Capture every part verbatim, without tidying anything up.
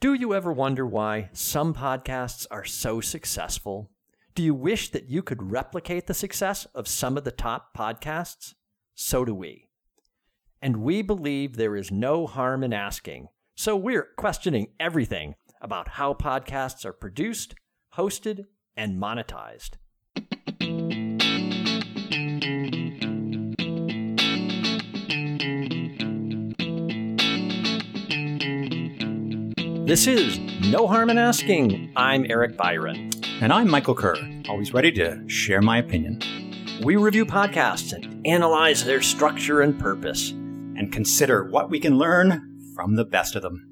Do you ever wonder why some podcasts are so successful? Do you wish that you could replicate the success of some of the top podcasts? So do we. And we believe there is no harm in asking. So we're questioning everything about how podcasts are produced, hosted, and monetized. This is No Harm in Asking. I'm Eric Byron. And I'm Michael Kerr, always ready to share my opinion. We review podcasts and analyze their structure and purpose. And consider what we can learn from the best of them.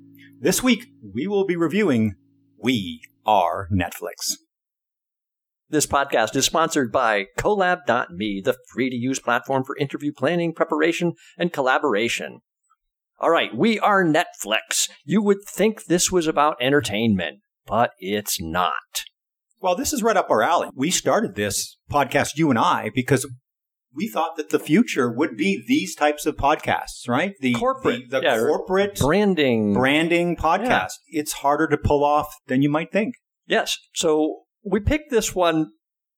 This week, we will be reviewing We Are Netflix. This podcast is sponsored by Qollab dot me, the free-to-use platform for interview planning, preparation, and collaboration. All right, We Are Netflix. You would think this was about entertainment, but it's not. Well, this is right up our alley. We started this podcast, you and I, because we thought that the future would be these types of podcasts, right? The corporate, the, the yeah, corporate branding, branding podcast. Yeah. It's harder to pull off than you might think. Yes. So we picked this one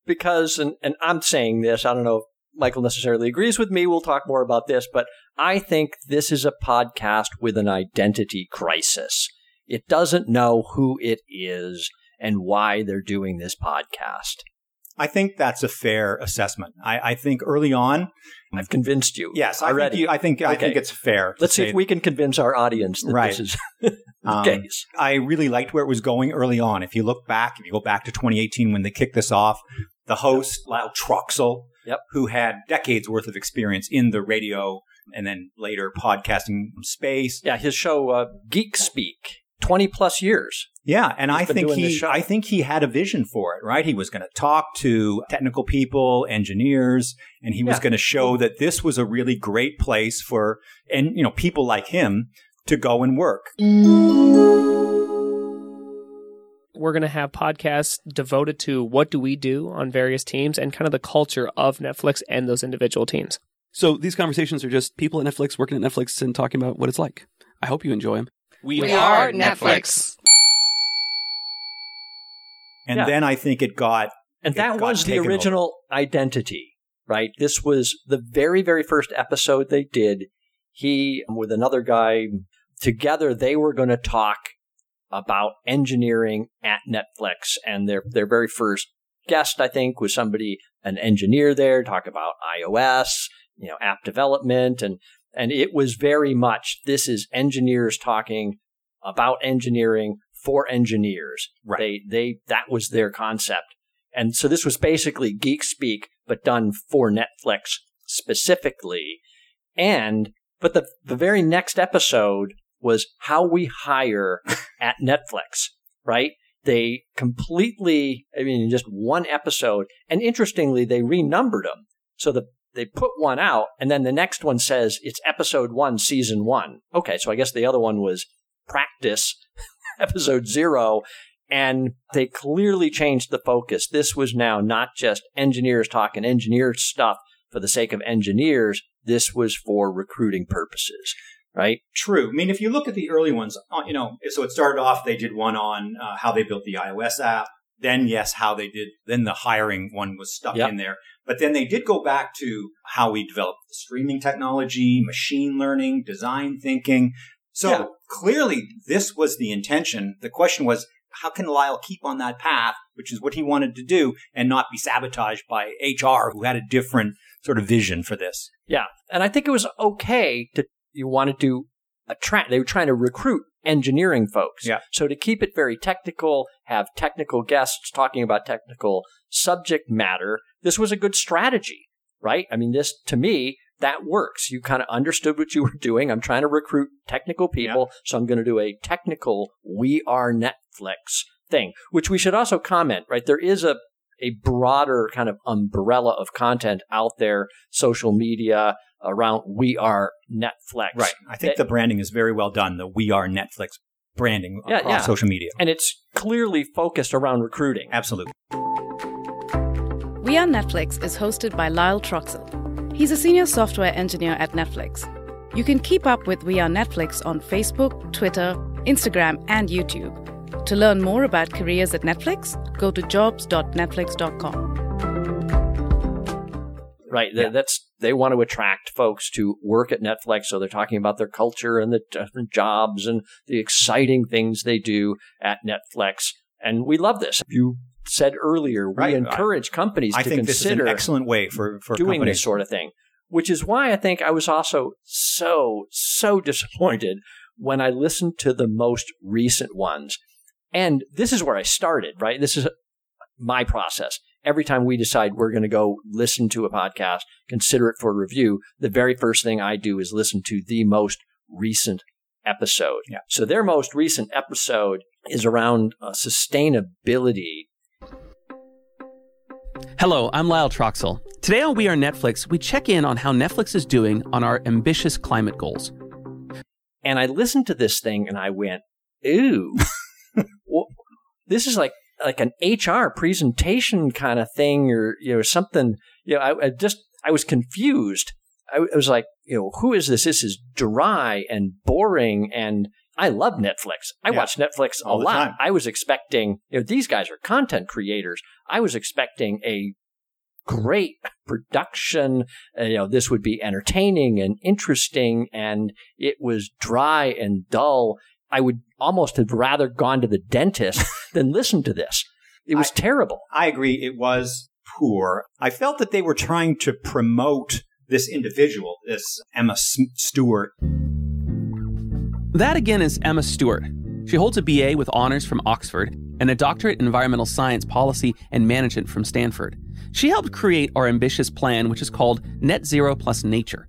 because, and, and I'm saying this, I don't know if Michael necessarily agrees with me. We'll talk more about this, but I think this is a podcast with an identity crisis. It doesn't know who it is and why they're doing this podcast. I think that's a fair assessment. I, I think early on, I've convinced you. Yes, I already. Think you, I think I okay. think it's fair. Let's see if we can convince our audience that right. this is the um, case. I really liked where it was going early on. If you look back, if you go back to twenty eighteen when they kicked this off, the host Lyle Troxell. Yep. Who had decades worth of experience in the radio and then later podcasting space. Yeah, his show uh, Geek Speak, twenty plus years. Yeah, and I think he I think he had a vision for it, right? He was going to talk to technical people, engineers, and he yeah. was going to show that this was a really great place for and you know people like him to go and work. We're going to have podcasts devoted to what do we do on various teams and kind of the culture of Netflix and those individual teams. So these conversations are just people at Netflix working at Netflix and talking about what it's like. I hope you enjoy them. We, we are Netflix. And yeah. then I think it got And it that got was the original over. identity, right? This was the very, very first episode they did. He, with another guy, together they were going to talk about engineering at Netflix. And their their very first guest, I think, was somebody, an engineer there, talk about iOS, you know, app development. And and it was very much, this is engineers talking about engineering for engineers. Right. They, they that was their concept. And so this was basically Geek Speak, but done for Netflix specifically. And, but the, the very next episode was how we hire at Netflix, right? They completely, I mean, just one episode. And interestingly, they renumbered them. So the, they put one out and then the next one says it's episode one, season one. Okay, so I guess the other one was practice, episode zero. And they clearly changed the focus. This was now not just engineers talking engineer stuff for the sake of engineers. This was for recruiting purposes. Right? True. I mean, if you look at the early ones, you know, so it started off, they did one on uh, how they built the iOS app. Then, yes, how they did, then the hiring one was stuck yep. in there. But then they did go back to how we developed the streaming technology, machine learning, design thinking. So yeah. clearly this was the intention. The question was, how can Lyle keep on that path, which is what he wanted to do, and not be sabotaged by H R, who had a different sort of vision for this? Yeah. And I think it was okay to You wanted to attract, they were trying to recruit engineering folks. Yeah. So to keep it very technical, have technical guests talking about technical subject matter, this was a good strategy, right? I mean, this, to me, that works. You kind of understood what you were doing. I'm trying to recruit technical people, yeah. so I'm going to do a technical We Are Netflix thing, which we should also comment, right? There is a, a broader kind of umbrella of content out there, social media, around We Are Netflix. Right. I think that, the branding is very well done, the We Are Netflix branding yeah, across yeah. social media. And it's clearly focused around recruiting. Absolutely. We Are Netflix is hosted by Lyle Troxell. He's a senior software engineer at Netflix. You can keep up with We Are Netflix on Facebook, Twitter, Instagram, and YouTube. To learn more about careers at Netflix, go to jobs dot netflix dot com. Right, yeah. That's they want to attract folks to work at Netflix, so they're talking about their culture and the different jobs and the exciting things they do at Netflix, and we love this. You said earlier, we right. encourage I, companies I to think consider this is an excellent way for, for doing companies. This sort of thing, which is why I think I was also so, so disappointed when I listened to the most recent ones. And this is where I started, right? This is my process. Every time we decide we're going to go listen to a podcast, consider it for review, the very first thing I do is listen to the most recent episode. Yeah. So their most recent episode is around uh, sustainability. Hello, I'm Lyle Troxell. Today on We Are Netflix, we check in on how Netflix is doing on our ambitious climate goals. And I listened to this thing and I went, ooh, well, this is like, like an H R presentation kind of thing, or, you know, something, you know, I, I just, I was confused. I, I was like, you know, who is this? This is dry and boring. And I love Netflix. I yeah. watch Netflix a lot. I was expecting, you know, these guys are content creators. I was expecting a great production. Uh, you know, this would be entertaining and interesting. And it was dry and dull. I would almost have rather gone to the dentist than listen to this. It was I, terrible. I agree. It was poor. I felt that they were trying to promote this individual, this Emma Stewart. That again is Emma Stewart. She holds a B A with honors from Oxford and a doctorate in environmental science policy and management from Stanford. She helped create our ambitious plan, which is called Net Zero Plus Nature.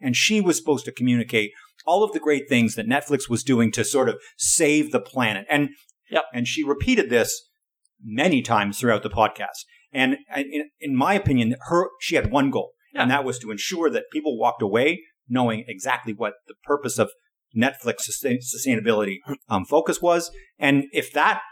And she was supposed to communicate all of the great things that Netflix was doing to sort of save the planet. And yep. and she repeated this many times throughout the podcast. And in, in my opinion, her she had one goal, yeah. and that was to ensure that people walked away knowing exactly what the purpose of Netflix sustain, sustainability um, focus was. And if that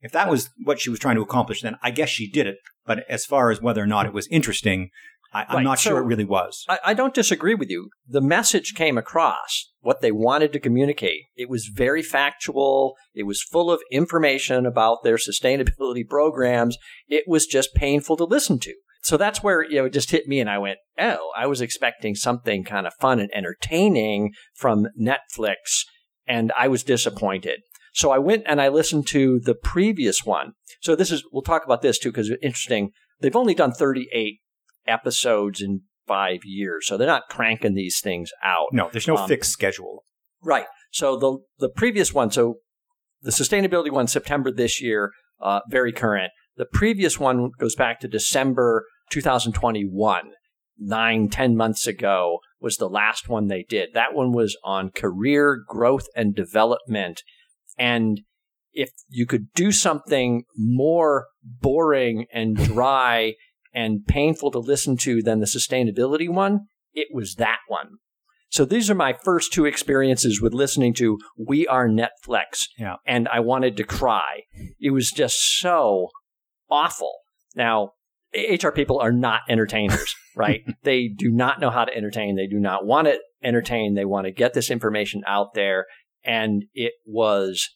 if that was what she was trying to accomplish, then I guess she did it. But as far as whether or not it was interesting, I, I'm right. not so, sure it really was. I, I don't disagree with you. The message came across, what they wanted to communicate. It was very factual. It was full of information about their sustainability programs. It was just painful to listen to. So that's where, you know, it just hit me and I went, oh, I was expecting something kind of fun and entertaining from Netflix, and I was disappointed. So I went and I listened to the previous one. So this is, we'll talk about this too, because it's interesting. They've only done thirty-eight episodes in five years. So they're not cranking these things out. No, there's no um, fixed schedule. Right. So the the previous one, so the sustainability one, September this year, uh, very current. The previous one goes back to December twenty twenty-one, nine, ten months ago was the last one they did. That one was on career growth and development. And if you could do something more boring and dry and painful to listen to than the sustainability one, it was that one. So these are my first two experiences with listening to We Are Netflix. Yeah. And I wanted to cry. It was just so awful. Now, H R people are not entertainers, right? They do not know how to entertain. They do not want to entertain. They want to get this information out there. And it was,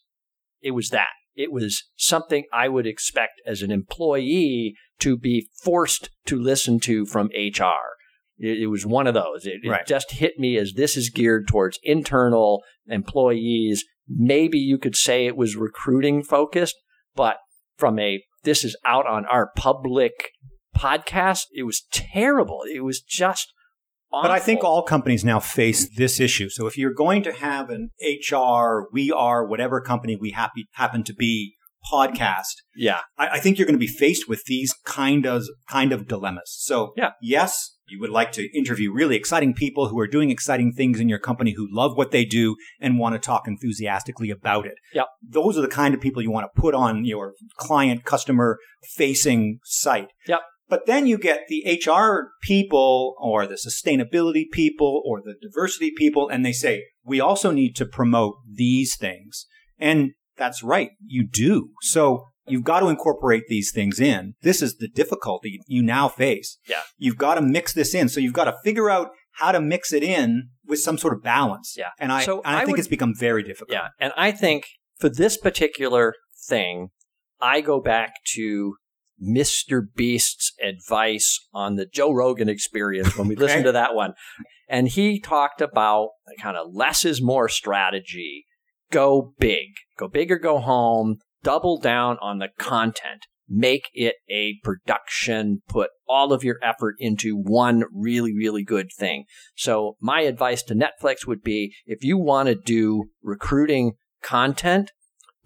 it was that. It was something I would expect as an employee to be forced to listen to from H R. It, it was one of those. It, right. it just hit me as this is geared towards internal employees. Maybe you could say it was recruiting focused, but from a, this is out on our public podcast, it was terrible. It was just awful. But I think all companies now face this issue. So if you're going to have an H R, we are, whatever company we happy, happen to be podcast, yeah, I, I think you're going to be faced with these kind of kind of dilemmas. So yeah. yes, you would like to interview really exciting people who are doing exciting things in your company, who love what they do and want to talk enthusiastically about it. Yep. Those are the kind of people you want to put on your client, customer facing site. Yep. But then you get the H R people or the sustainability people or the diversity people, and they say, we also need to promote these things. And that's right, you do. So you've got to incorporate these things in. This is the difficulty you now face. Yeah. You've got to mix this in. So you've got to figure out how to mix it in with some sort of balance. Yeah. And I, so and I, I think would, it's become very difficult. Yeah. And I think for this particular thing, I go back to Mister Beast's advice on the Joe Rogan Experience when we okay. listened to that one. And he talked about kind of less is more strategy. Go big. Go big or go home. Double down on the content. Make it a production. Put all of your effort into one really, really good thing. So my advice to Netflix would be, if you want to do recruiting content,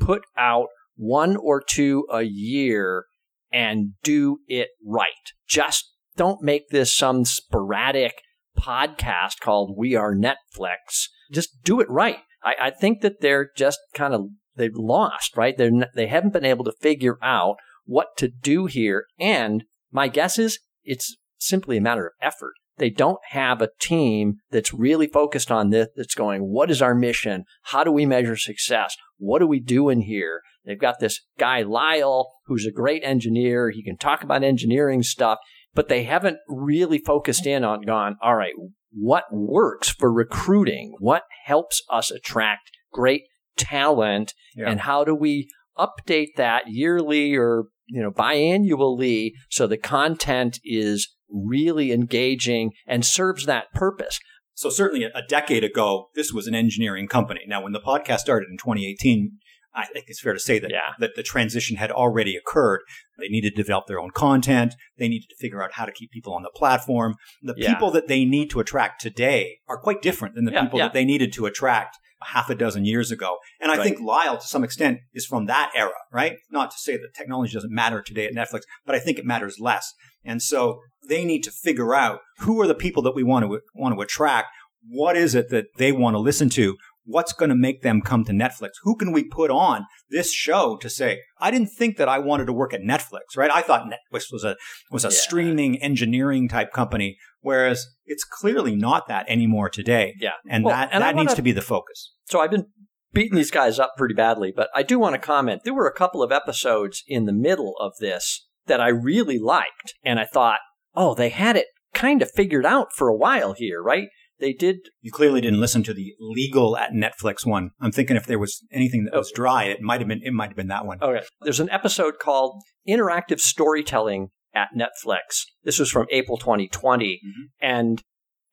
put out one or two a year and do it right. Just don't make this some sporadic podcast called We Are Netflix. Just do it right. I, I think that they're just kind of, they've lost, right? They're not, they haven't been able to figure out what to do here. And my guess is it's simply a matter of effort. They don't have a team that's really focused on this, that's going, what is our mission? How do we measure success? What are we doing here? They've got this guy, Lyle, who's a great engineer. He can talk about engineering stuff, but they haven't really focused in on gone, all right, what works for recruiting? What helps us attract great talent? Yeah. And how do we update that yearly or, you know, biannually so the content is really engaging and serves that purpose? So certainly a decade ago, this was an engineering company. Now, when the podcast started in twenty eighteen, I think it's fair to say that, yeah. that the transition had already occurred. They needed to develop their own content. They needed to figure out how to keep people on the platform. The yeah. people that they need to attract today are quite different than the yeah, people yeah. that they needed to attract half a dozen years ago. And I right. think Lyle, to some extent, is from that era, right? Not to say that technology doesn't matter today at Netflix, but I think it matters less. And so they need to figure out who are the people that we want to want to attract. What is it that they want to listen to? What's going to make them come to Netflix? Who can we put on this show to say, I didn't think that I wanted to work at Netflix, right? I thought Netflix was a was a yeah. streaming engineering type company, whereas it's clearly not that anymore today. Yeah. And well, that, and that wanna, needs to be the focus. So I've been beating these guys up pretty badly, but I do want to comment. There were a couple of episodes in the middle of this that I really liked, and I thought, oh, they had it kind of figured out for a while here, right? They did. You clearly didn't listen to the Legal at Netflix one. I'm thinking if there was anything that was dry, it might have been it might have been that one. Okay. There's an episode called Interactive Storytelling at Netflix. This was from April twenty twenty. Mm-hmm. And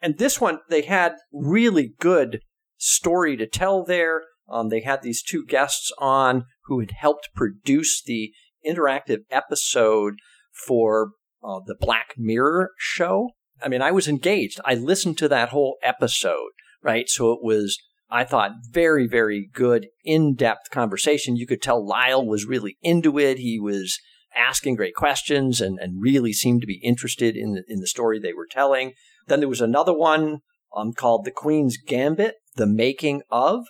and this one, they had really good story to tell there. Um, they had these two guests on who had helped produce the interactive episode for uh, the Black Mirror show. I mean, I was engaged. I listened to that whole episode, right? So it was, I thought, very, very good, in-depth conversation. You could tell Lyle was really into it. He was asking great questions and, and really seemed to be interested in the, in the story they were telling. Then there was another one um, called The Queen's Gambit, The Making Of,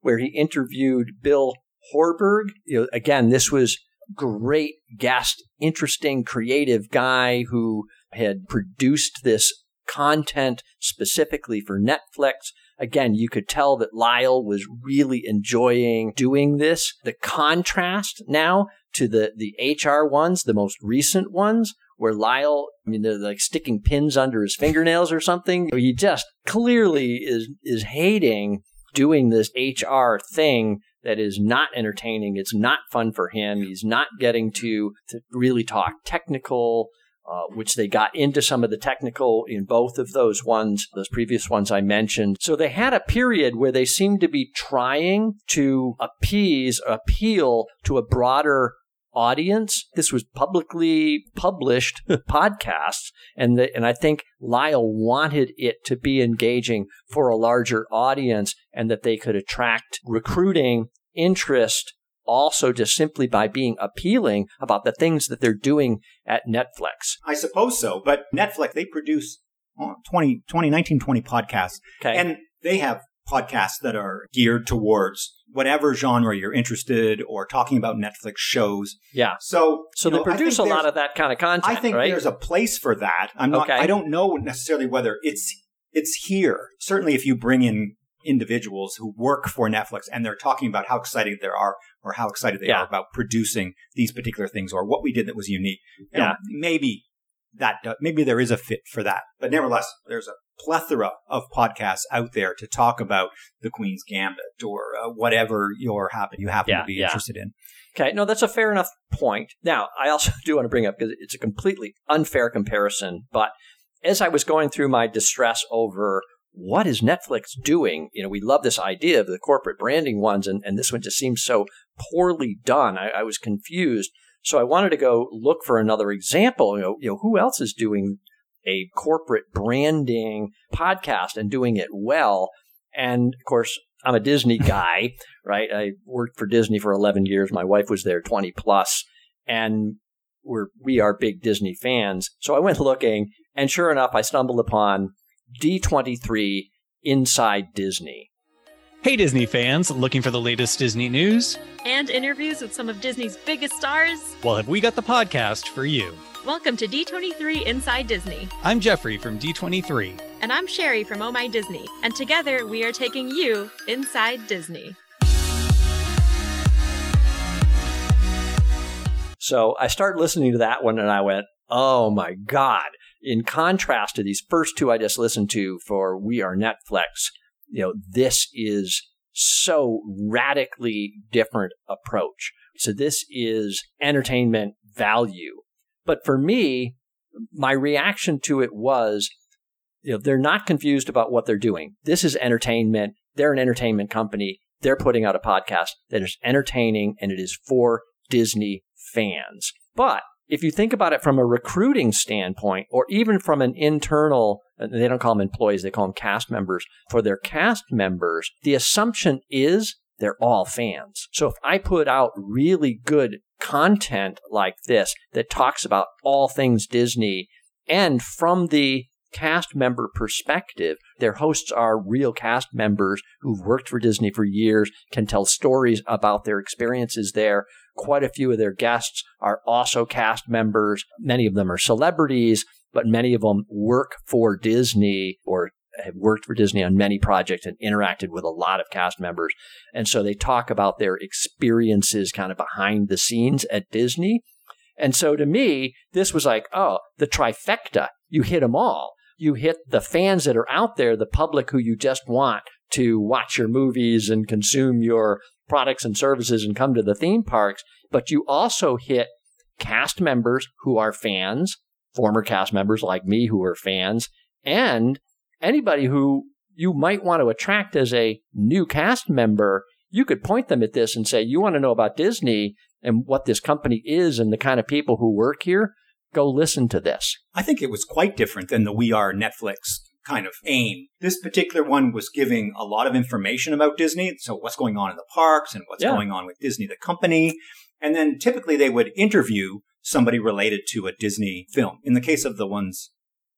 where he interviewed Bill Horberg. You know, again, this was great guest, interesting, creative guy who had produced this content specifically for Netflix. Again, you could tell that Lyle was really enjoying doing this. The contrast now to the, the H R ones, the most recent ones, where Lyle, I mean, they're like sticking pins under his fingernails or something. He just clearly is is hating doing this H R thing that is not entertaining. It's not fun for him. He's not getting to, to really talk technical. Uh, which they got into some of the technical in both of those ones, those previous ones I mentioned. So they had a period where they seemed to be trying to appease, appeal to a broader audience. This was publicly published podcasts, and the, and I think Lyle wanted it to be engaging for a larger audience and that they could attract recruiting interest also just simply by being appealing about the things that they're doing at Netflix. I suppose so. But Netflix, they produce twenty, twenty, nineteen, twenty podcasts. Okay. And they have podcasts that are geared towards whatever genre you're interested or talking about Netflix shows. Yeah. So, so they know, produce a lot of that kind of content, I think, right? There's a place for that. I'm not, okay. I don't know necessarily whether it's it's here. Certainly if you bring in individuals who work for Netflix and they're talking about how excited they are or how excited they yeah. are about producing these particular things or what we did that was unique. You yeah. know, maybe that, maybe there is a fit for that. But nevertheless, there's a plethora of podcasts out there to talk about the Queen's Gambit or uh, whatever you're happen you happen yeah, to be yeah. interested in. Okay, no, that's a fair enough point. Now, I also do want to bring up, because it's a completely unfair comparison, but as I was going through my distress over what is Netflix doing, you know, we love this idea of the corporate branding ones, and, and this one just seems so poorly done. I, I was confused. So I wanted to go look for another example. You know, you know, who else is doing a corporate branding podcast and doing it well? And of course, I'm a Disney guy, right? I worked for Disney for eleven years. My wife was there twenty plus, and we're, we are big Disney fans. So I went looking, and sure enough, I stumbled upon D twenty-three Inside Disney. Hey, Disney fans, looking for the latest Disney news? And interviews with some of Disney's biggest stars? Well, have we got the podcast for you. Welcome to D twenty-three Inside Disney. I'm Jeffrey from D twenty-three. And I'm Sherry from Oh My Disney. And together, we are taking you Inside Disney. So I started listening to that one, and I went, oh my God. In contrast to these first two I just listened to for We Are Netflix, you know, this is so radically different approach. So this is entertainment value. But for me, my reaction to it was, you know, they're not confused about what they're doing. This is entertainment. They're an entertainment company. They're putting out a podcast that is entertaining, and it is for Disney fans. But if you think about it from a recruiting standpoint, or even from an internal, they don't call them employees, they call them cast members. For their cast members, the assumption is they're all fans. So if I put out really good content like this that talks about all things Disney, and from the cast member perspective, their hosts are real cast members who've worked for Disney for years, can tell stories about their experiences there. Quite a few of their guests are also cast members. Many of them are celebrities, but many of them work for Disney or have worked for Disney on many projects and interacted with a lot of cast members. And so they talk about their experiences kind of behind the scenes at Disney. And so to me, this was like, oh, the trifecta. You hit them all. You hit the fans that are out there, the public who you just want to watch your movies and consume your products and services and come to the theme parks. But you also hit cast members who are fans, former cast members like me who are fans, and anybody who you might want to attract as a new cast member. You could point them at this and say, you want to know about Disney and what this company is and the kind of people who work here? Go listen to this. I think it was quite different than the We Are Netflix kind of aim. This particular one was giving a lot of information about Disney. So what's going on in the parks and what's yeah. going on with Disney, the company. And then typically they would interview somebody related to a Disney film. In the case of the ones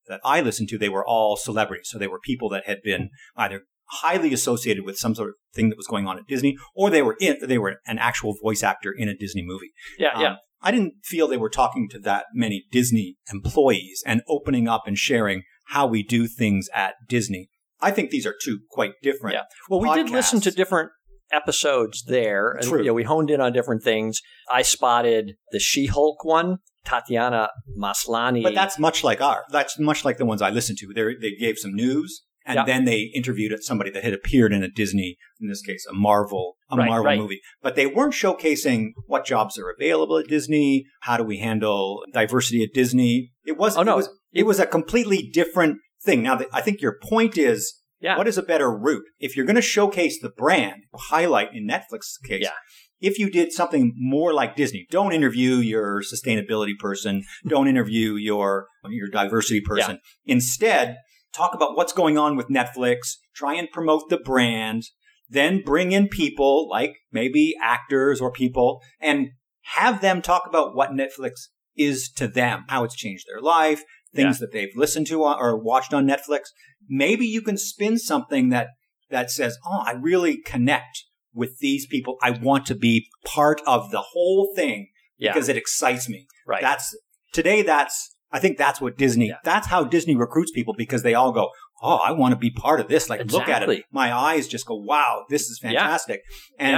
that I listened to, they were all celebrities. So they were people that had been either highly associated with some sort of thing that was going on at Disney, or they were in, they were an actual voice actor in a Disney movie. Yeah, um, yeah. I didn't feel they were talking to that many Disney employees and opening up and sharing how we do things at Disney. I think these are two quite different yeah. Well, we podcasts. Did listen to different episodes there. And, True. You know, we honed in on different things. I spotted the She-Hulk one, Tatiana Maslany. But that's much like our. That's much like the ones I listened to. They're, they gave some news. And yep. then they interviewed somebody that had appeared in a Disney, in this case, a Marvel, a right, Marvel right. movie. But they weren't showcasing what jobs are available at Disney. How do we handle diversity at Disney? It was, oh, no. it, was it was a completely different thing. Now, I think your point is, yeah. what is a better route? If you're going to showcase the brand, highlight in Netflix's case, yeah. if you did something more like Disney, don't interview your sustainability person. Don't interview your, your diversity person. Yeah. Instead, talk about what's going on with Netflix, try and promote the brand, then bring in people like maybe actors or people and have them talk about what Netflix is to them, how it's changed their life, things yeah. that they've listened to or watched on Netflix. Maybe you can spin something that, that says, oh, I really connect with these people. I want to be part of the whole thing yeah. because it excites me. Right. That's today. That's I think that's what Disney, yeah. that's how Disney recruits people, because they all go, oh, I want to be part of this. Like, exactly. Look at it. My eyes just go, wow, this is fantastic. Yeah. And,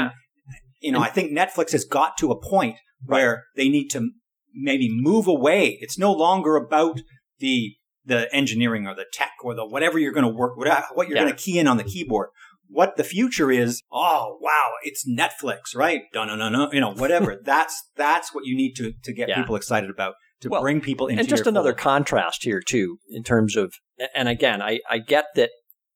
yeah. you know, and I think Netflix has got to a point where right. they need to maybe move away. It's no longer about the the engineering or the tech or the whatever you're going to work, what you're yeah. going to key in on the keyboard. What the future is, oh, wow, it's Netflix, right? No, no, no, no, you know, whatever. that's that's what you need to, to get yeah. people excited about, to well, bring people into your And just your another form. Contrast here, too, in terms of, and again, I, I get that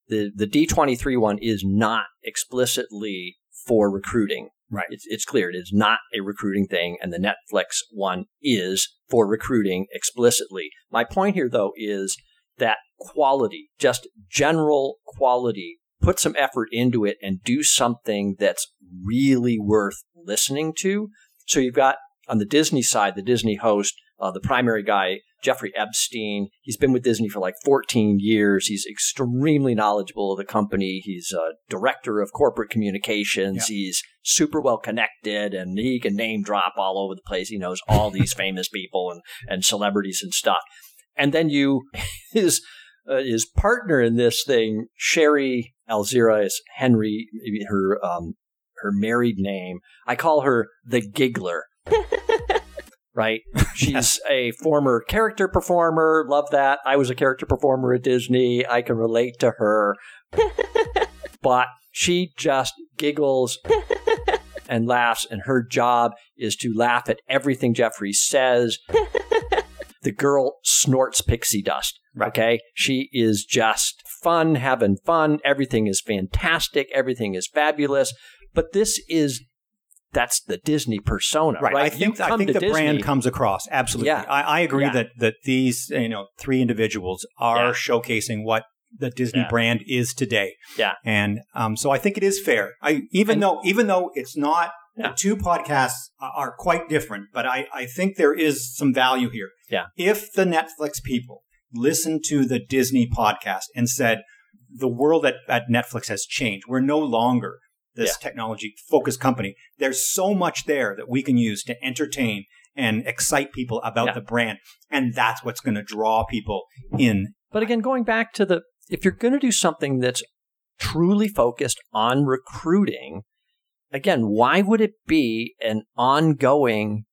the, the D twenty-three one is not explicitly for recruiting. Right. It's, it's clear. It is not a recruiting thing, and the Netflix one is for recruiting explicitly. My point here, though, is that quality, just general quality, put some effort into it and do something that's really worth listening to. So you've got on the Disney side, the Disney host, uh, the primary guy, Jeffrey Epstein. He's been with Disney for like fourteen years. He's extremely knowledgeable of the company. He's a director of corporate communications. Yeah. He's super well connected, and he can name drop all over the place. He knows all these famous people and, and celebrities and stuff. And then you, his, uh, his partner in this thing, Sherry Alzira Henry, her um, her married name. I call her the Giggler, right? She's a former character performer. Love that. I was a character performer at Disney. I can relate to her. But she just giggles and laughs, and her job is to laugh at everything Jeffrey says. The girl snorts pixie dust, right. Okay? She is just fun, having fun. Everything is fantastic. Everything is fabulous. But this is, that's the Disney persona, right? right? I think, I think the Disney brand comes across. Absolutely. Yeah. I, I agree yeah. that that these you know three individuals are yeah. showcasing what the Disney yeah. brand is today. Yeah. And um, so I think it is fair. I even and, though even though it's not – Yeah. The two podcasts are quite different, but I, I think there is some value here. Yeah. If the Netflix people listened to the Disney podcast and said, the world at, at Netflix has changed. We're no longer this yeah. technology-focused company. There's so much there that we can use to entertain and excite people about yeah. the brand, and that's what's going to draw people in. But again, going back to the, if you're going to do something that's truly focused on recruiting, again, why would it be an ongoing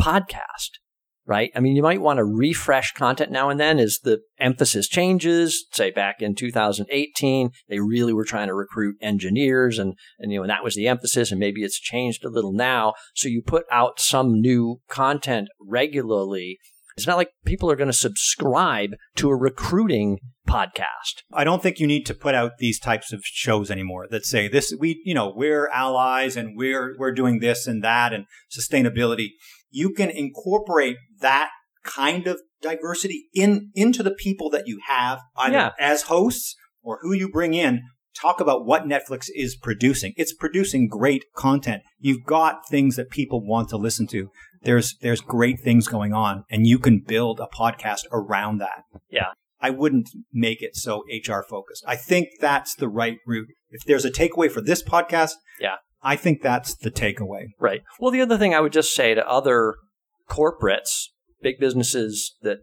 podcast, right? I mean, you might want to refresh content now and then as the emphasis changes. Say back in two thousand eighteen, they really were trying to recruit engineers and, and you know, and that was the emphasis, and maybe it's changed a little now. So you put out some new content regularly. It's not like people are going to subscribe to a recruiting podcast. I don't think you need to put out these types of shows anymore that say this, we, you know, we're allies and we're, we're doing this and that and sustainability. You can incorporate that kind of diversity in, into the people that you have either yeah. as hosts or who you bring in. Talk about what Netflix is producing. It's producing great content. You've got things that people want to listen to. There's there's great things going on, and you can build a podcast around that. Yeah. I wouldn't make it so H R focused. I think that's the right route. If there's a takeaway for this podcast, yeah, I think that's the takeaway. Right. Well, the other thing I would just say to other corporates, big businesses that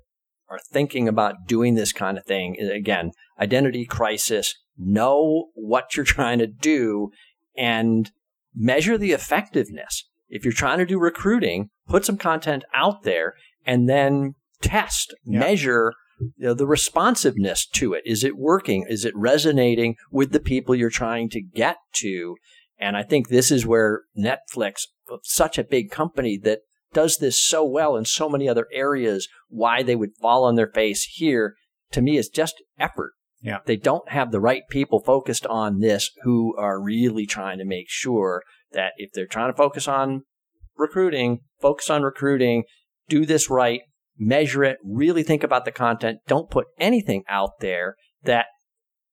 are thinking about doing this kind of thing, is, again, identity crisis, know what you're trying to do and measure the effectiveness. If you're trying to do recruiting, put some content out there and then test, yeah. measure you know, the responsiveness to it. Is it working? Is it resonating with the people you're trying to get to? And I think this is where Netflix, such a big company that does this so well in so many other areas, why they would fall on their face here, to me, is just effort. Yeah. They don't have the right people focused on this who are really trying to make sure that if they're trying to focus on recruiting, focus on recruiting, do this right, measure it, really think about the content. Don't put anything out there that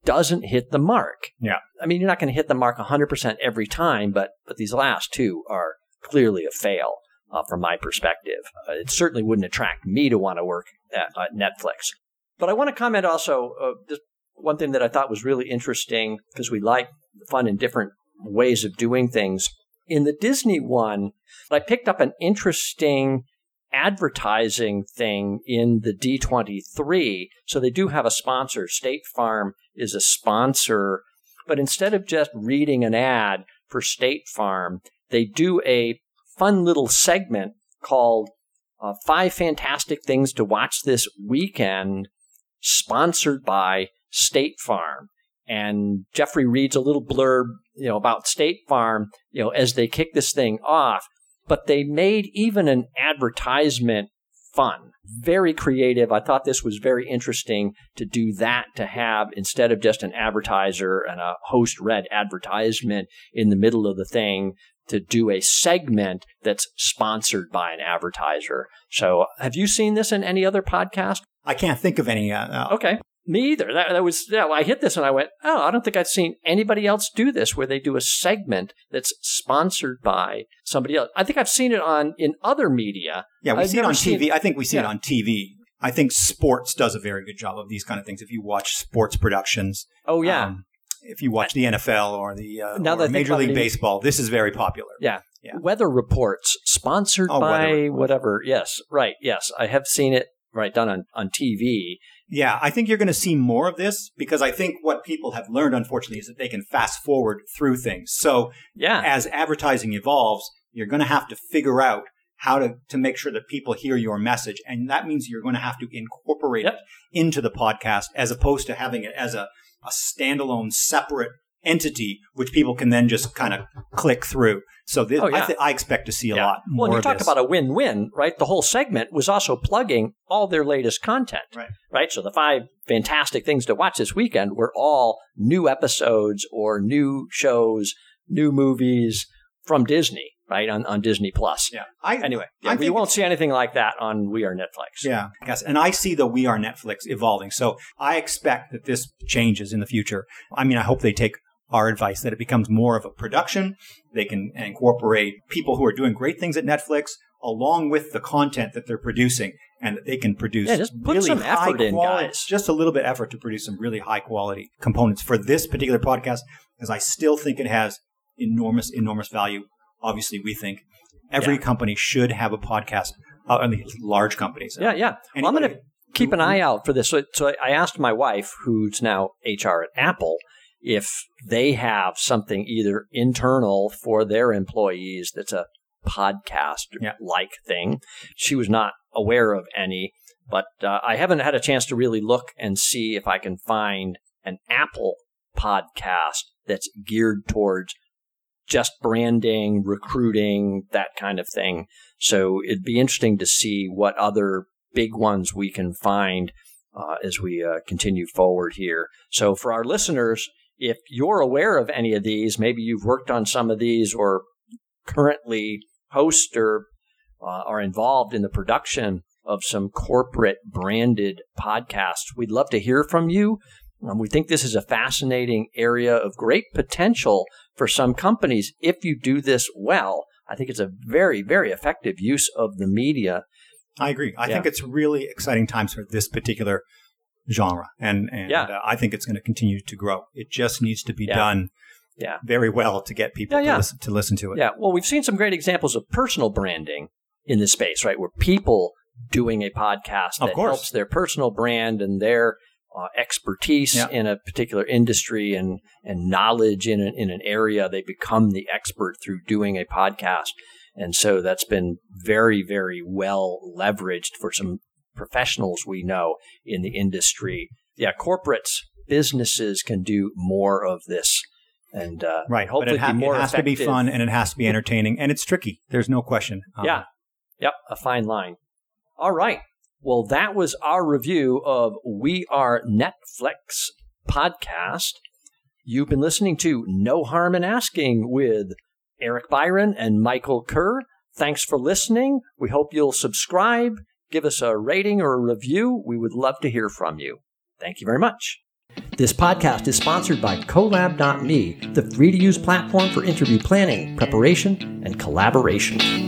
doesn't hit the mark. Yeah. I mean, you're not going to hit the mark one hundred percent every time, but, but these last two are clearly a fail uh, from my perspective. Uh, it certainly wouldn't attract me to want to work at, at Netflix. But I want to comment also, uh, just one thing that I thought was really interesting, because we like fun and different ways of doing things. In the Disney one, I picked up an interesting advertising thing in the D twenty-three. So they do have a sponsor. State Farm is a sponsor. But instead of just reading an ad for State Farm, they do a fun little segment called uh, Five Fantastic Things to Watch This Weekend. sponsored by State Farm. And Jeffrey reads a little blurb, you know, about State Farm, you know, as they kick this thing off. But they made even an advertisement fun, very creative. I thought this was very interesting to do that, to have, instead of just an advertiser and a host read advertisement in the middle of the thing, to do a segment that's sponsored by an advertiser. So have you seen this in any other podcast? I can't think of any. Uh, no. Okay. Me either. That, that was, yeah, I hit this and I went, oh, I don't think I've seen anybody else do this, where they do a segment that's sponsored by somebody else. I think I've seen it on in other media. Yeah, we I've see it on T V. It. I think we see yeah. it on T V. I think sports does a very good job of these kind of things. If you watch sports productions. Oh, yeah. Um, if you watch the N F L or the uh, now or Major League Baseball, this is very popular. Yeah. yeah. Weather reports sponsored oh, by weather. whatever. Yes. Right. Yes. I have seen it. Right, done on, on T V. Yeah, I think you're going to see more of this, because I think what people have learned, unfortunately, is that they can fast forward through things. So yeah. as advertising evolves, you're going to have to figure out how to, to make sure that people hear your message. And that means you're going to have to incorporate yep. it into the podcast, as opposed to having it as a, a standalone separate entity, which people can then just kind of click through. So this, oh, yeah. I, th- I expect to see a yeah. lot more. Well, you talk about a win-win, right? The whole segment was also plugging all their latest content, right. right? So the five fantastic things to watch this weekend were all new episodes or new shows, new movies from Disney, right? On on Disney Plus. Yeah. I, anyway, yeah, you won't see anything like that on We Are Netflix. Yeah. Yes. And I see the We Are Netflix evolving. So I expect that this changes in the future. I mean, I hope they take our advice, that it becomes more of a production. They can incorporate people who are doing great things at Netflix along with the content that they're producing, and that they can produce yeah, just put really some high effort in, quality, guys. Just a little bit of effort to produce some really high quality components for this particular podcast, because I still think it has enormous, enormous value. Obviously, we think every yeah. company should have a podcast. Uh, I mean, large companies. Yeah, yeah. Well, I'm going to keep an eye out for this. So, so I asked my wife, who's now H R at Apple, if they have something either internal for their employees that's a podcast-like yeah. thing. She was not aware of any, but uh, I haven't had a chance to really look and see if I can find an Apple podcast that's geared towards just branding, recruiting, that kind of thing. So it'd be interesting to see what other big ones we can find uh, as we uh, continue forward here. So for our listeners, if you're aware of any of these, maybe you've worked on some of these or currently host or uh, are involved in the production of some corporate branded podcasts, we'd love to hear from you. Um, we think this is a fascinating area of great potential for some companies if you do this well. I think it's a very, very effective use of the media. I agree. I yeah. think it's really exciting times for this particular genre. And, and yeah. uh, I think it's going to continue to grow. It just needs to be yeah. done yeah. very well to get people yeah, yeah. To, listen, to listen to it. Yeah. Well, we've seen some great examples of personal branding in this space, right? Where people doing a podcast that helps their personal brand and their uh, expertise yeah. in a particular industry and, and knowledge in an, in an area. They become the expert through doing a podcast. And so that's been very, very well leveraged for some professionals we know in the industry. Yeah, corporates, businesses can do more of this, and uh, right. hopefully, but it, ha- be more it has effective. To be fun, and it has to be entertaining, and it's tricky. There's no question. Um, yeah, yep, a fine line. All right. Well, that was our review of We Are Netflix podcast. You've been listening to No Harm in Asking with Eric Byron and Michael Kerr. Thanks for listening. We hope you'll subscribe. Give us a rating or a review. We would love to hear from you. Thank you very much. This podcast is sponsored by Qollab dot me, the free-to-use platform for interview planning, preparation, and collaboration.